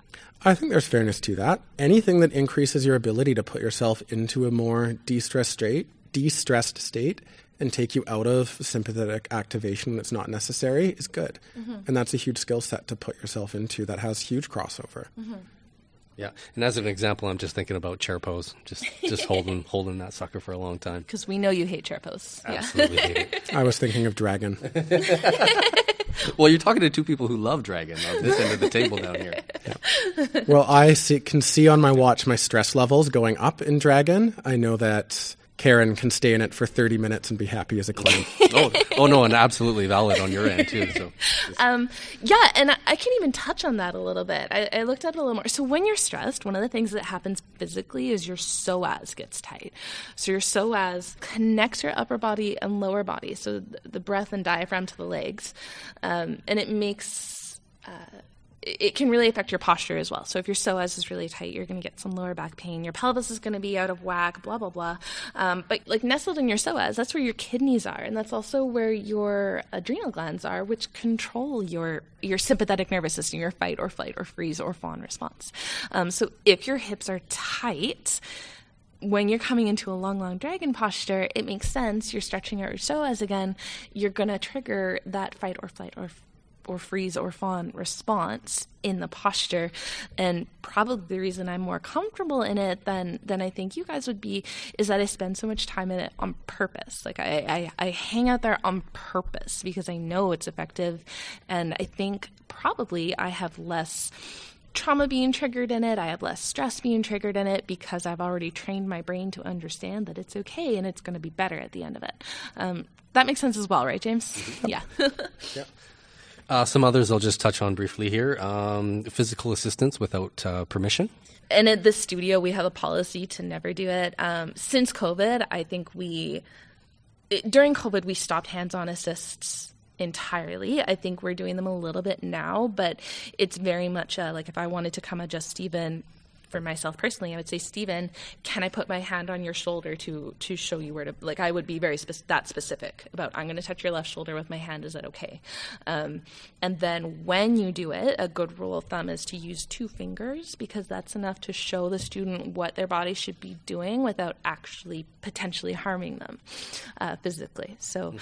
I think there's fairness to that. Anything that increases your ability to put yourself into a more de-stressed state and take you out of sympathetic activation that's not necessary is good. And that's a huge skill set to put yourself into that has huge crossover. Yeah. And as an example, I'm just thinking about chair pose, just holding that sucker for a long time. Because we know you hate chair pose. Absolutely hate it. I was thinking of dragon. Well, you're talking to two people who love dragon on this end of the table down here. Yeah. Well, I can see on my watch my stress levels going up in dragon. I know that Karen can stay in it for 30 minutes and be happy as a clam. oh no, and absolutely valid on your end too. So. Yeah, and I can even touch on that a little bit. I looked up a little more. So when you're stressed, one of the things that happens physically is your psoas gets tight. So your psoas connects your upper body and lower body, so the breath and diaphragm to the legs, and it makes... it can really affect your posture as well. So if your psoas is really tight, you're going to get some lower back pain. Your pelvis is going to be out of whack, blah, blah, blah. But like nestled in your psoas, that's where your kidneys are. And that's also where your adrenal glands are, which control your sympathetic nervous system, your fight or flight or freeze or fawn response. So if your hips are tight... when you're coming into a long, long dragon posture, it makes sense. You're stretching out your psoas again. You're going to trigger that fight or flight or freeze or fawn response in the posture. And probably the reason I'm more comfortable in it than I think you guys would be is that I spend so much time in it on purpose. Like I hang out there on purpose because I know it's effective. And I think probably I have less... trauma being triggered in it. I have less stress being triggered in it because I've already trained my brain to understand that it's okay and it's going to be better at the end of it. That makes sense as well, right, James? Yep. Yeah. Yep. Some others I'll just touch on briefly here. Physical assistance without permission. And at the studio, we have a policy to never do it. Since COVID, I think during COVID, we stopped hands-on assists entirely. I think we're doing them a little bit now, but it's very much like if I wanted to come adjust Stephen for myself personally, I would say, Steven, can I put my hand on your shoulder to show you where to, like, I would be very specific about, I'm going to touch your left shoulder with my hand. Is that okay? And then when you do it, a good rule of thumb is to use two fingers, because that's enough to show the student what their body should be doing without actually potentially harming them physically. So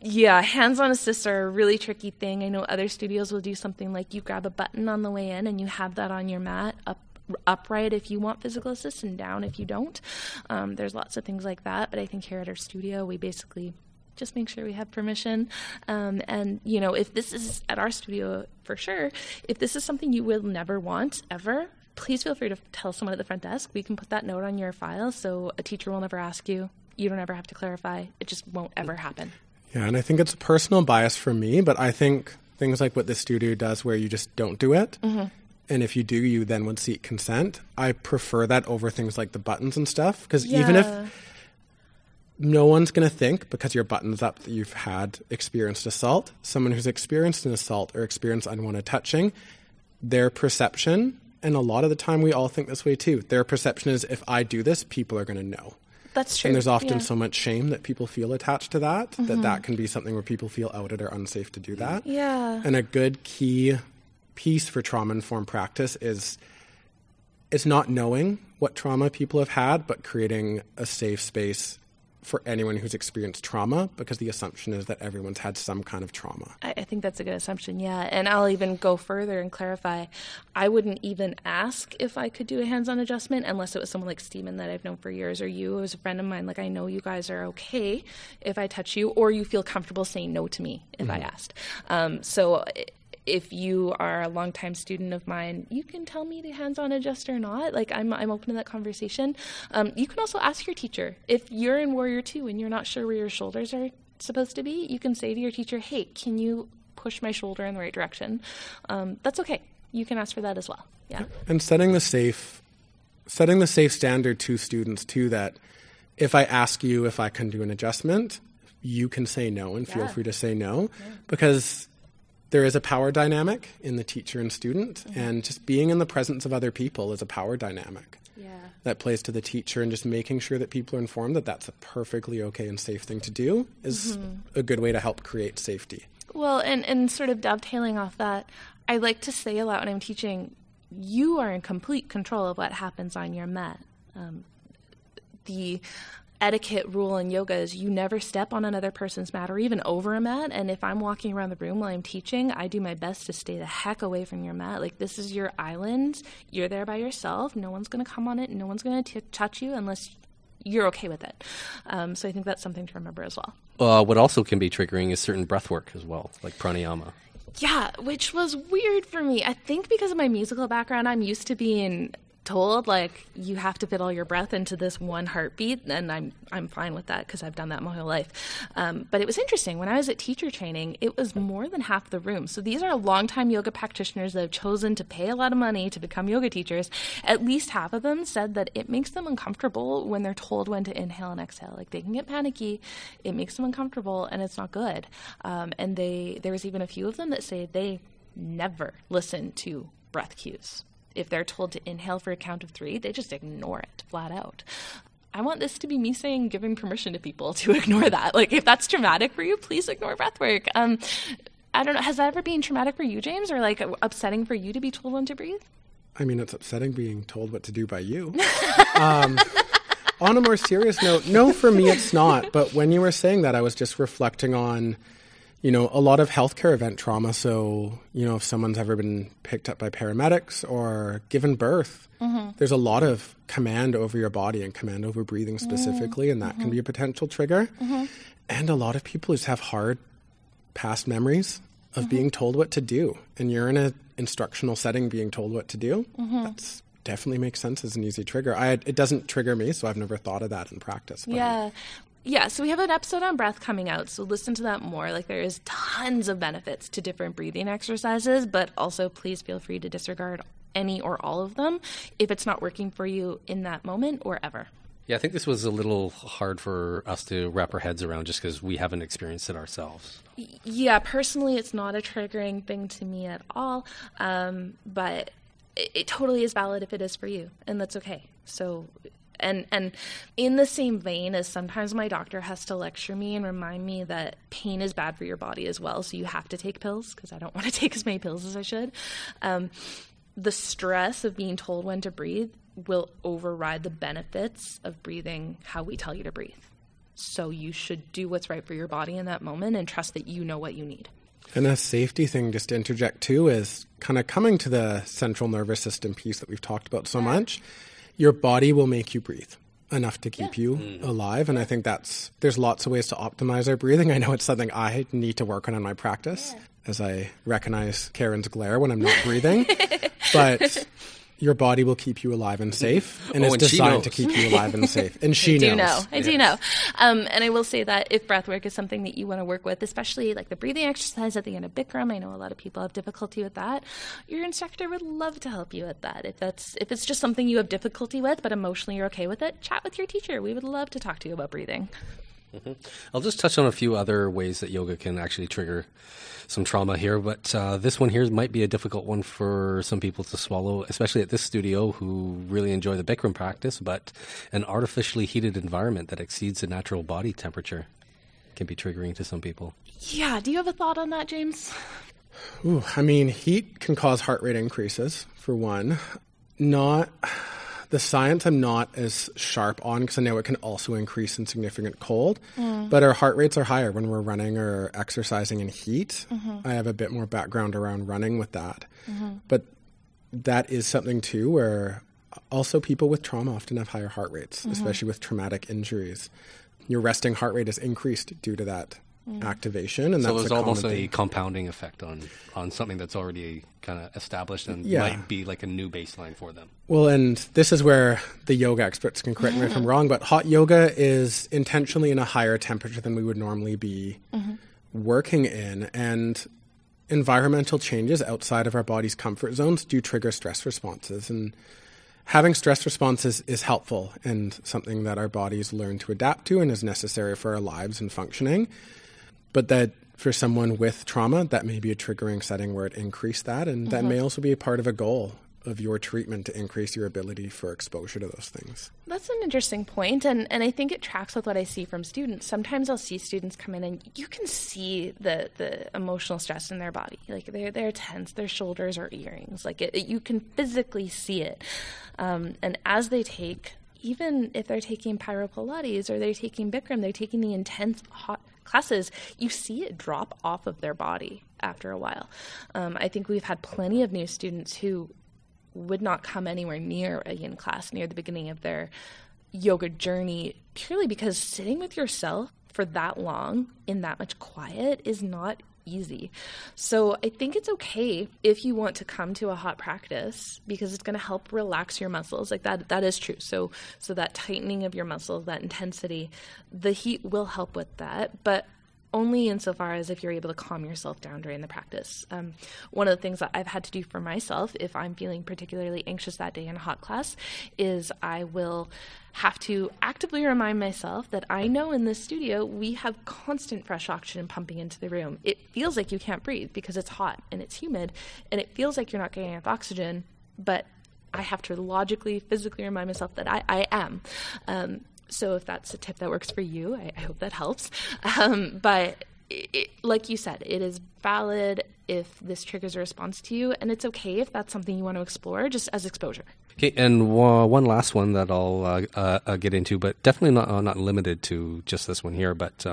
yeah, hands-on assists are a really tricky thing. I know other studios will do something like you grab a button on the way in and you have that on your mat, upright if you want physical assist and down if you don't. There's lots of things like that, but I think here at our studio we basically just make sure we have permission. And, you know, if this is at our studio for sure, if this is something you will never want ever, please feel free to tell someone at the front desk. We can put that note on your file so a teacher will never ask you. You don't ever have to clarify. It just won't ever happen. Yeah, and I think it's a personal bias for me, but I think things like what the studio does where you just don't do it, mm-hmm. and if you do, you then would seek consent. I prefer that over things like the buttons and stuff, because even if no one's going to think, because your button's up, that you've had experienced assault, someone who's experienced an assault or experienced unwanted touching, their perception, and a lot of the time we all think this way too, their perception is, if I do this, people are going to know. That's true. And there's often so much shame that people feel attached to that, mm-hmm. that can be something where people feel outed or unsafe to do that. Yeah. And a good key piece for trauma-informed practice is it's not knowing what trauma people have had, but creating a safe space for anyone who's experienced trauma, because the assumption is that everyone's had some kind of trauma. I think that's a good assumption, yeah. And I'll even go further and clarify. I wouldn't even ask if I could do a hands-on adjustment unless it was someone like Steven that I've known for years, or you as a friend of mine. Like, I know you guys are okay if I touch you, or you feel comfortable saying no to me if I asked. So if you are a longtime student of mine, you can tell me to hands-on adjust or not. Like, I'm open to that conversation. You can also ask your teacher. If you're in Warrior 2 and you're not sure where your shoulders are supposed to be, you can say to your teacher, hey, can you push my shoulder in the right direction? That's okay. You can ask for that as well. Yeah. And setting the safe standard to students too, that if I ask you if I can do an adjustment, you can say no, and feel free to say no, because there is a power dynamic in the teacher and student, and just being in the presence of other people is a power dynamic that plays to the teacher, and just making sure that people are informed that that's a perfectly okay and safe thing to do is a good way to help create safety. Well, and sort of dovetailing off that, I like to say a lot when I'm teaching, you are in complete control of what happens on your mat. The etiquette rule in yoga is you never step on another person's mat or even over a mat. And if I'm walking around the room while I'm teaching, I do my best to stay the heck away from your mat. Like, this is your island. You're there by yourself. No one's going to come on it. No one's going to touch you unless you're okay with it. So I think that's something to remember as well. What also can be triggering is certain breath work as well, like pranayama. Yeah, which was weird for me. I think because of my musical background, I'm used to being told, like, you have to fit all your breath into this one heartbeat, and I'm fine with that because I've done that my whole life. But it was interesting. When I was at teacher training, it was more than half the room. So these are longtime yoga practitioners that have chosen to pay a lot of money to become yoga teachers. At least half of them said that it makes them uncomfortable when they're told when to inhale and exhale. Like, they can get panicky. It makes them uncomfortable, and it's not good. And there was even a few of them that say they never listen to breath cues. If they're told to inhale for a count of 3, they just ignore it flat out. I want this to be me saying, giving permission to people to ignore that. Like, if that's traumatic for you, please ignore breath work. I don't know. Has that ever been traumatic for you, James, or, like, upsetting for you to be told when to breathe? I mean, it's upsetting being told what to do by you. On a more serious note, no, for me it's not. But when you were saying that, I was just reflecting on, you know, a lot of healthcare event trauma. So, you know, if someone's ever been picked up by paramedics or given birth, there's a lot of command over your body and command over breathing specifically, and that can be a potential trigger. And a lot of people just have hard past memories of being told what to do. And you're in an instructional setting being told what to do. That's definitely makes sense as an easy trigger. It doesn't trigger me, so I've never thought of that in practice. But yeah, so we have an episode on breath coming out, so listen to that more. Like, there is tons of benefits to different breathing exercises, but also please feel free to disregard any or all of them if it's not working for you in that moment or ever. Yeah, I think this was a little hard for us to wrap our heads around just because we haven't experienced it ourselves. Yeah, personally, it's not a triggering thing to me at all, but it totally is valid if it is for you, and that's okay. So, and in the same vein as sometimes my doctor has to lecture me and remind me that pain is bad for your body as well, so you have to take pills, because I don't want to take as many pills as I should. The stress of being told when to breathe will override the benefits of breathing how we tell you to breathe. So you should do what's right for your body in that moment and trust that you know what you need. And a safety thing, just to interject too, is kind of coming to the central nervous system piece that we've talked about so much. Your body will make you breathe enough to keep you alive. And I think there's lots of ways to optimize our breathing. I know it's something I need to work on in my practice, as I recognize Karen's glare when I'm not breathing. But your body will keep you alive and safe, and it's designed to keep you alive and safe. And she knows. I do know. And I will say that if breath work is something that you want to work with, especially like the breathing exercise at the end of Bikram, I know a lot of people have difficulty with that. Your instructor would love to help you with that. If it's just something you have difficulty with, but emotionally you're okay with it, chat with your teacher. We would love to talk to you about breathing. Mm-hmm. I'll just touch on a few other ways that yoga can actually trigger some trauma here, but this one here might be a difficult one for some people to swallow, especially at this studio who really enjoy the Bikram practice, but an artificially heated environment that exceeds the natural body temperature can be triggering to some people. Yeah. Do you have a thought on that, James? Ooh, I mean, heat can cause heart rate increases, for one. The science I'm not as sharp on, because I know it can also increase in significant cold, but our heart rates are higher when we're running or exercising in heat. Mm-hmm. I have a bit more background around running with that. Mm-hmm. But that is something too, where also people with trauma often have higher heart rates, mm-hmm. especially with traumatic injuries. Your resting heart rate is increased due to that activation, and so there's almost a compounding effect on something that's already kind of established and might be like a new baseline for them. Well, and this is where the yoga experts can correct me if I'm wrong, but hot yoga is intentionally in a higher temperature than we would normally be working in, and environmental changes outside of our body's comfort zones do trigger stress responses, and having stress responses is helpful and something that our bodies learn to adapt to and is necessary for our lives and functioning. But that for someone with trauma, that may be a triggering setting where it increased that. And that may also be a part of a goal of your treatment to increase your ability for exposure to those things. That's an interesting point. And I think it tracks with what I see from students. Sometimes I'll see students come in and you can see the emotional stress in their body. Like they're tense, their shoulders are earrings. Like you can physically see it. And as they take, even if they're taking Pyro Pilates or they're taking Bikram, they're taking the intense hot classes, you see it drop off of their body after a while. I think we've had plenty of new students who would not come anywhere near a yin class near the beginning of their yoga journey, purely because sitting with yourself for that long in that much quiet is not easy. So I think it's okay if you want to come to a hot practice, because it's going to help relax your muscles. Like that is true. So that tightening of your muscles, that intensity, the heat will help with that, but only insofar as if you're able to calm yourself down during the practice. One of the things that I've had to do for myself, if I'm feeling particularly anxious that day in a hot class, is I will have to actively remind myself that I know in this studio we have constant fresh oxygen pumping into the room. It feels like you can't breathe because it's hot and it's humid, and it feels like you're not getting enough oxygen, but I have to logically, physically remind myself that I am. So if that's a tip that works for you, I hope that helps. But like you said, it is valid if this triggers a response to you, and it's okay if that's something you want to explore just as exposure. Okay, and one last one that I'll get into, but definitely not limited to just this one here, but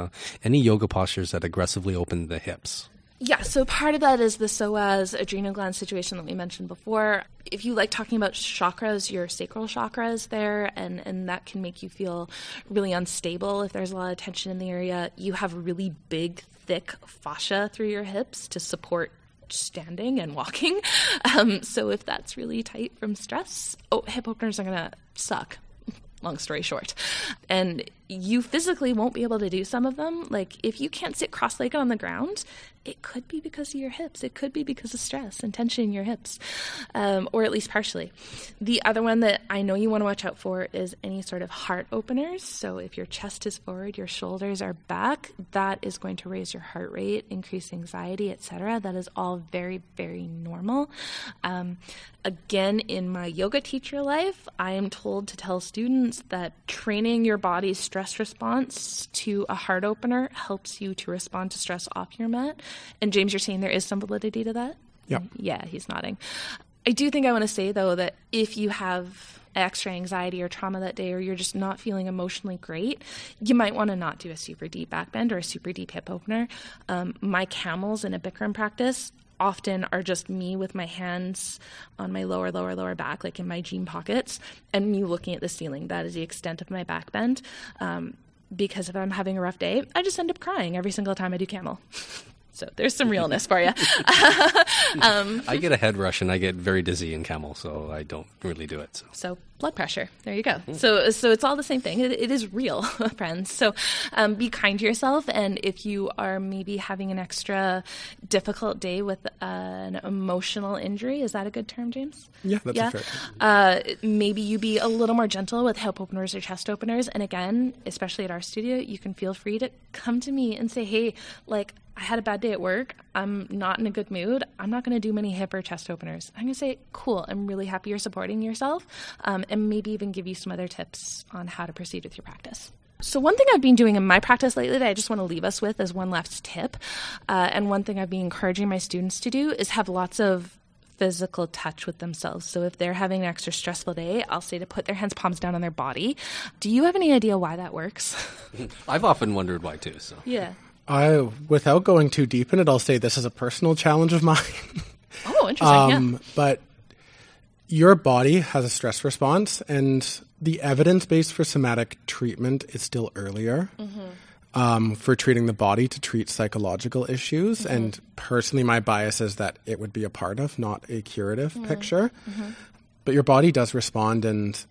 any yoga postures that aggressively open the hips. Yeah, so part of that is the psoas adrenal gland situation that we mentioned before. If you like talking about chakras, your sacral chakra is there, and that can make you feel really unstable if there's a lot of tension in the area. You have really big, thick fascia through your hips to support standing and walking. So if that's really tight from stress, hip openers are going to suck. Long story short. And you physically won't be able to do some of them. Like if you can't sit cross-legged on the ground, it could be because of your hips. It could be because of stress and tension in your hips, or at least partially. The other one that I know you want to watch out for is any sort of heart openers. So if your chest is forward, your shoulders are back, that is going to raise your heart rate, increase anxiety, etc. That is all very, very normal. Again, in my yoga teacher life, I am told to tell students that training your body's stress response to a heart opener helps you to respond to stress off your mat. And James, you're saying there is some validity to that? Yeah. Yeah, he's nodding. I do think I want to say, though, that if you have extra anxiety or trauma that day, or you're just not feeling emotionally great, you might want to not do a super deep backbend or a super deep hip opener. My camels in a Bikram practice often are just me with my hands on my lower back, like in my jean pockets, and me looking at the ceiling. That is the extent of my backbend. Because if I'm having a rough day, I just end up crying every single time I do camel. So there's some realness for you. I get a head rush and I get very dizzy in camel, so I don't really do it. So blood pressure. There you go. Mm-hmm. So it's all the same thing. It is real, friends. So be kind to yourself. And if you are maybe having an extra difficult day with an emotional injury, is that a good term, James? Yeah, that's a fair term. Maybe you be a little more gentle with hip openers or chest openers. And again, especially at our studio, you can feel free to come to me and say, hey, like, I had a bad day at work. I'm not in a good mood. I'm not going to do many hip or chest openers. I'm going to say, cool, I'm really happy you're supporting yourself, and maybe even give you some other tips on how to proceed with your practice. So one thing I've been doing in my practice lately that I just want to leave us with as one last tip, and one thing I've been encouraging my students to do is have lots of physical touch with themselves. So if they're having an extra stressful day, I'll say to put their hands palms down on their body. Do you have any idea why that works? I've often wondered why too. So yeah. Without going too deep in it, I'll say this is a personal challenge of mine. Oh, interesting. But your body has a stress response, and the evidence base for somatic treatment is still earlier for treating the body to treat psychological issues. Mm-hmm. And personally, my bias is that it would be a part of, not a curative picture. Mm-hmm. But your body does respond, and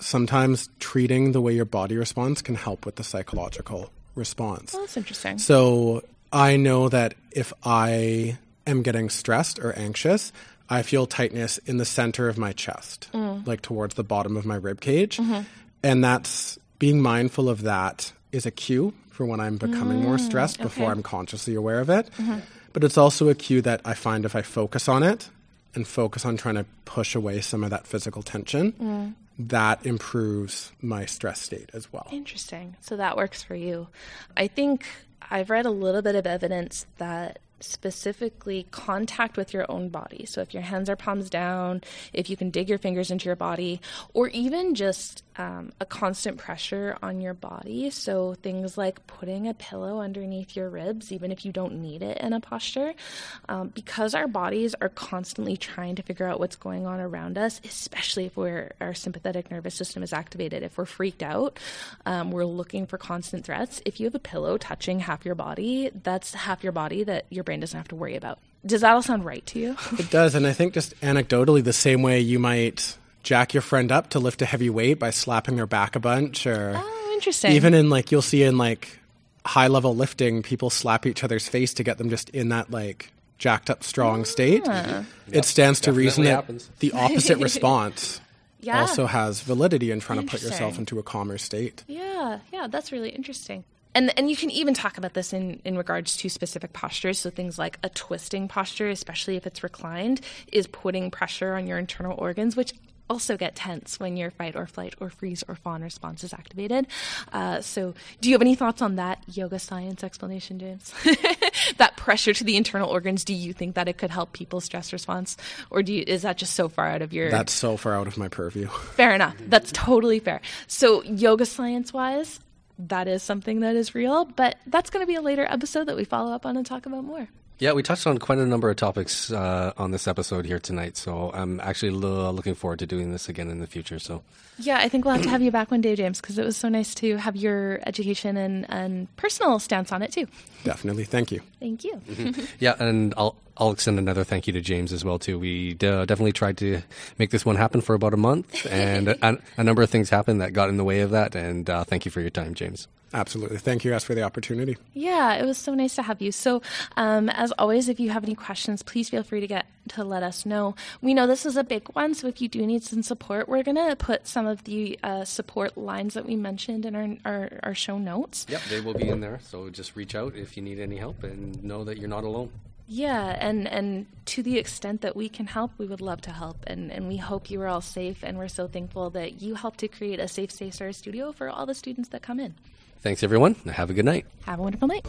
sometimes treating the way your body responds can help with the psychological response. Well, that's interesting. So I know that if I am getting stressed or anxious, I feel tightness in the center of my chest, like towards the bottom of my rib cage. Mm-hmm. And that's being mindful of that is a cue for when I'm becoming more stressed before I'm consciously aware of it. Mm-hmm. But it's also a cue that I find if I focus on it and focus on trying to push away some of that physical tension, that improves my stress state as well. Interesting. So that works for you. I think I've read a little bit of evidence that specifically contact with your own body. So if your hands are palms down, if you can dig your fingers into your body, or even just a constant pressure on your body. So things like putting a pillow underneath your ribs, even if you don't need it in a posture, because our bodies are constantly trying to figure out what's going on around us, especially if our sympathetic nervous system is activated. If we're freaked out, we're looking for constant threats. If you have a pillow touching half your body, that's half your body that your brain doesn't have to worry about. Does that all sound right to you? It does. And I think just anecdotally, the same way you might jack your friend up to lift a heavy weight by slapping their back a bunch, or interesting. Even in like, you'll see in like high level lifting, people slap each other's face to get them just in that like jacked up strong state. Mm-hmm. Yep, it stands to reason that the opposite response also has validity in trying to put yourself into a calmer state. Yeah, that's really interesting. And you can even talk about this in regards to specific postures. So things like a twisting posture, especially if it's reclined, is putting pressure on your internal organs, which also get tense when your fight or flight or freeze or fawn response is activated. So do you have any thoughts on that yoga science explanation, James? That pressure to the internal organs, do you think that it could help people's stress response? Or is that just so far out of your... That's so far out of my purview. Fair enough. That's totally fair. So yoga science-wise... that is something that is real, but that's going to be a later episode that we follow up on and talk about more. Yeah, we touched on quite a number of topics on this episode here tonight, so I'm actually looking forward to doing this again in the future. So yeah, I think we'll have to have you back one day, James, because it was so nice to have your education and personal stance on it too. Definitely. Thank you. Thank you. Mm-hmm. Yeah, and I'll extend another thank you to James as well too. We definitely tried to make this one happen for about a month, and a number of things happened that got in the way of that, and thank you for your time, James. Absolutely. Thank you, As, for the opportunity. Yeah, it was so nice to have you. So as always, if you have any questions, please feel free to let us know. We know this is a big one, so if you do need some support, we're going to put some of the support lines that we mentioned in our show notes. Yep, they will be in there. So just reach out if you need any help and know that you're not alone. Yeah, and to the extent that we can help, we would love to help. And we hope you are all safe, and we're so thankful that you helped to create a safe space or a studio for all the students that come in. Thanks, everyone. Have a good night. Have a wonderful night.